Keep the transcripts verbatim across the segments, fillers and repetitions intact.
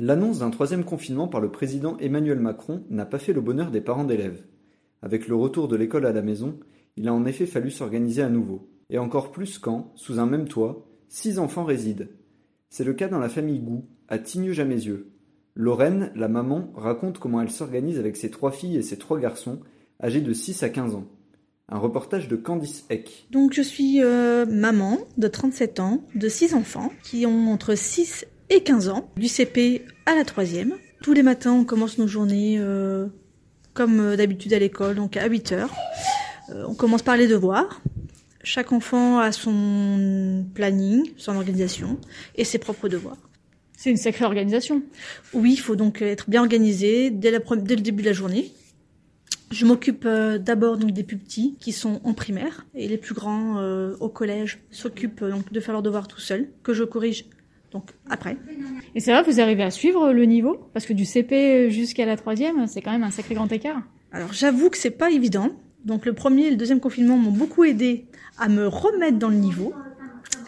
L'annonce d'un troisième confinement par le président Emmanuel Macron n'a pas fait le bonheur des parents d'élèves. Avec le retour de l'école à la maison, il a en effet fallu s'organiser à nouveau. Et encore plus quand, sous un même toit, six enfants résident. C'est le cas dans la famille Gou, à Tignieu-Jameyzieu. Lorraine, la maman, raconte comment elle s'organise avec ses trois filles et ses trois garçons, âgés de six à quinze ans. Un reportage de Candice Eck. Donc je suis euh, maman de trente-sept ans, de six enfants, qui ont entre six et quinze ans, du C P à la troisième. Tous les matins, on commence nos journées euh, comme d'habitude à l'école, donc à huit heures. Euh, on commence par les devoirs. Chaque enfant a son planning, son organisation et ses propres devoirs. C'est une sacrée organisation. Oui, il faut donc être bien organisé dès, la pre- dès le début de la journée. Je m'occupe euh, d'abord donc, des plus petits qui sont en primaire et les plus grands euh, au collège s'occupent euh, donc, de faire leurs devoirs tout seuls, que je corrige donc après. Et ça va, vous arrivez à suivre le niveau ? Parce que du C P jusqu'à la troisième, c'est quand même un sacré grand écart. Alors j'avoue que c'est pas évident. Donc le premier et le deuxième confinement m'ont beaucoup aidé à me remettre dans le niveau.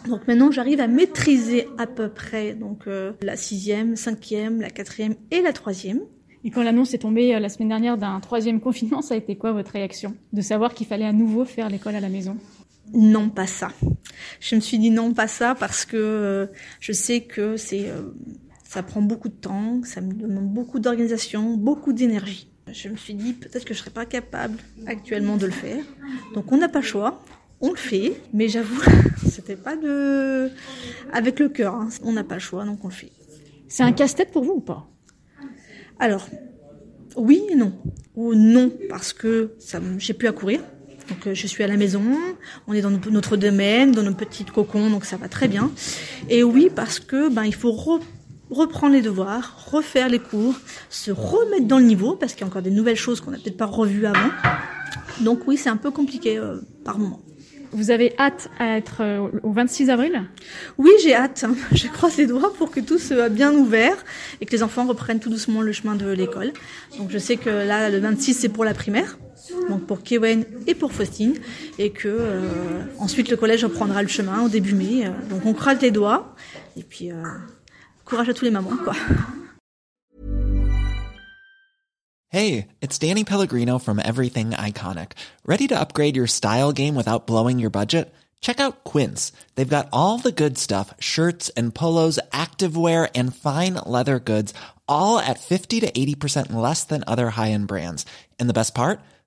Donc maintenant j'arrive à maîtriser à peu près donc euh, la sixième, cinquième, la quatrième et la troisième. Et quand l'annonce est tombée euh, la semaine dernière d'un troisième confinement, ça a été quoi votre réaction ? De savoir qu'il fallait à nouveau faire l'école à la maison ? Non, pas ça. Je me suis dit non, pas ça, parce que euh, je sais que c'est, euh, ça prend beaucoup de temps, ça me demande beaucoup d'organisation, beaucoup d'énergie. Je me suis dit peut-être que je ne serais pas capable actuellement de le faire. Donc on n'a pas le choix, on le fait, mais j'avoue, c'était pas de... avec le cœur. Hein. On n'a pas le choix, donc on le fait. C'est un casse-tête pour vous ou pas ? Alors, oui et non. Ou non, parce que ça, j'ai plus à courir. Donc je suis à la maison, on est dans notre domaine, dans nos petits cocons, donc ça va très bien. Et oui, parce que ben il faut re- reprendre les devoirs, refaire les cours, se remettre dans le niveau, parce qu'il y a encore des nouvelles choses qu'on n'a peut-être pas revues avant. Donc oui, c'est un peu compliqué euh, par moment. Vous avez hâte à être euh, au vingt-six avril ? Oui, j'ai hâte. Hein. Je croise les doigts pour que tout soit bien ouvert et que les enfants reprennent tout doucement le chemin de l'école. Donc je sais que là, le vingt-six, c'est pour la primaire. Donc pour Kéwen et pour Faustine, et que euh, ensuite le collège reprendra le chemin au début mai. Euh, donc on croise les doigts, et puis euh, courage à tous les mamans, quoi. Hey, it's Danny Pellegrino from Everything Iconic. Ready to upgrade your style game without blowing your budget? Check out Quince. They've got all the good stuff, shirts and polos, activewear and fine leather goods, all at fifty to eighty percent less than other high-end brands. And the best part?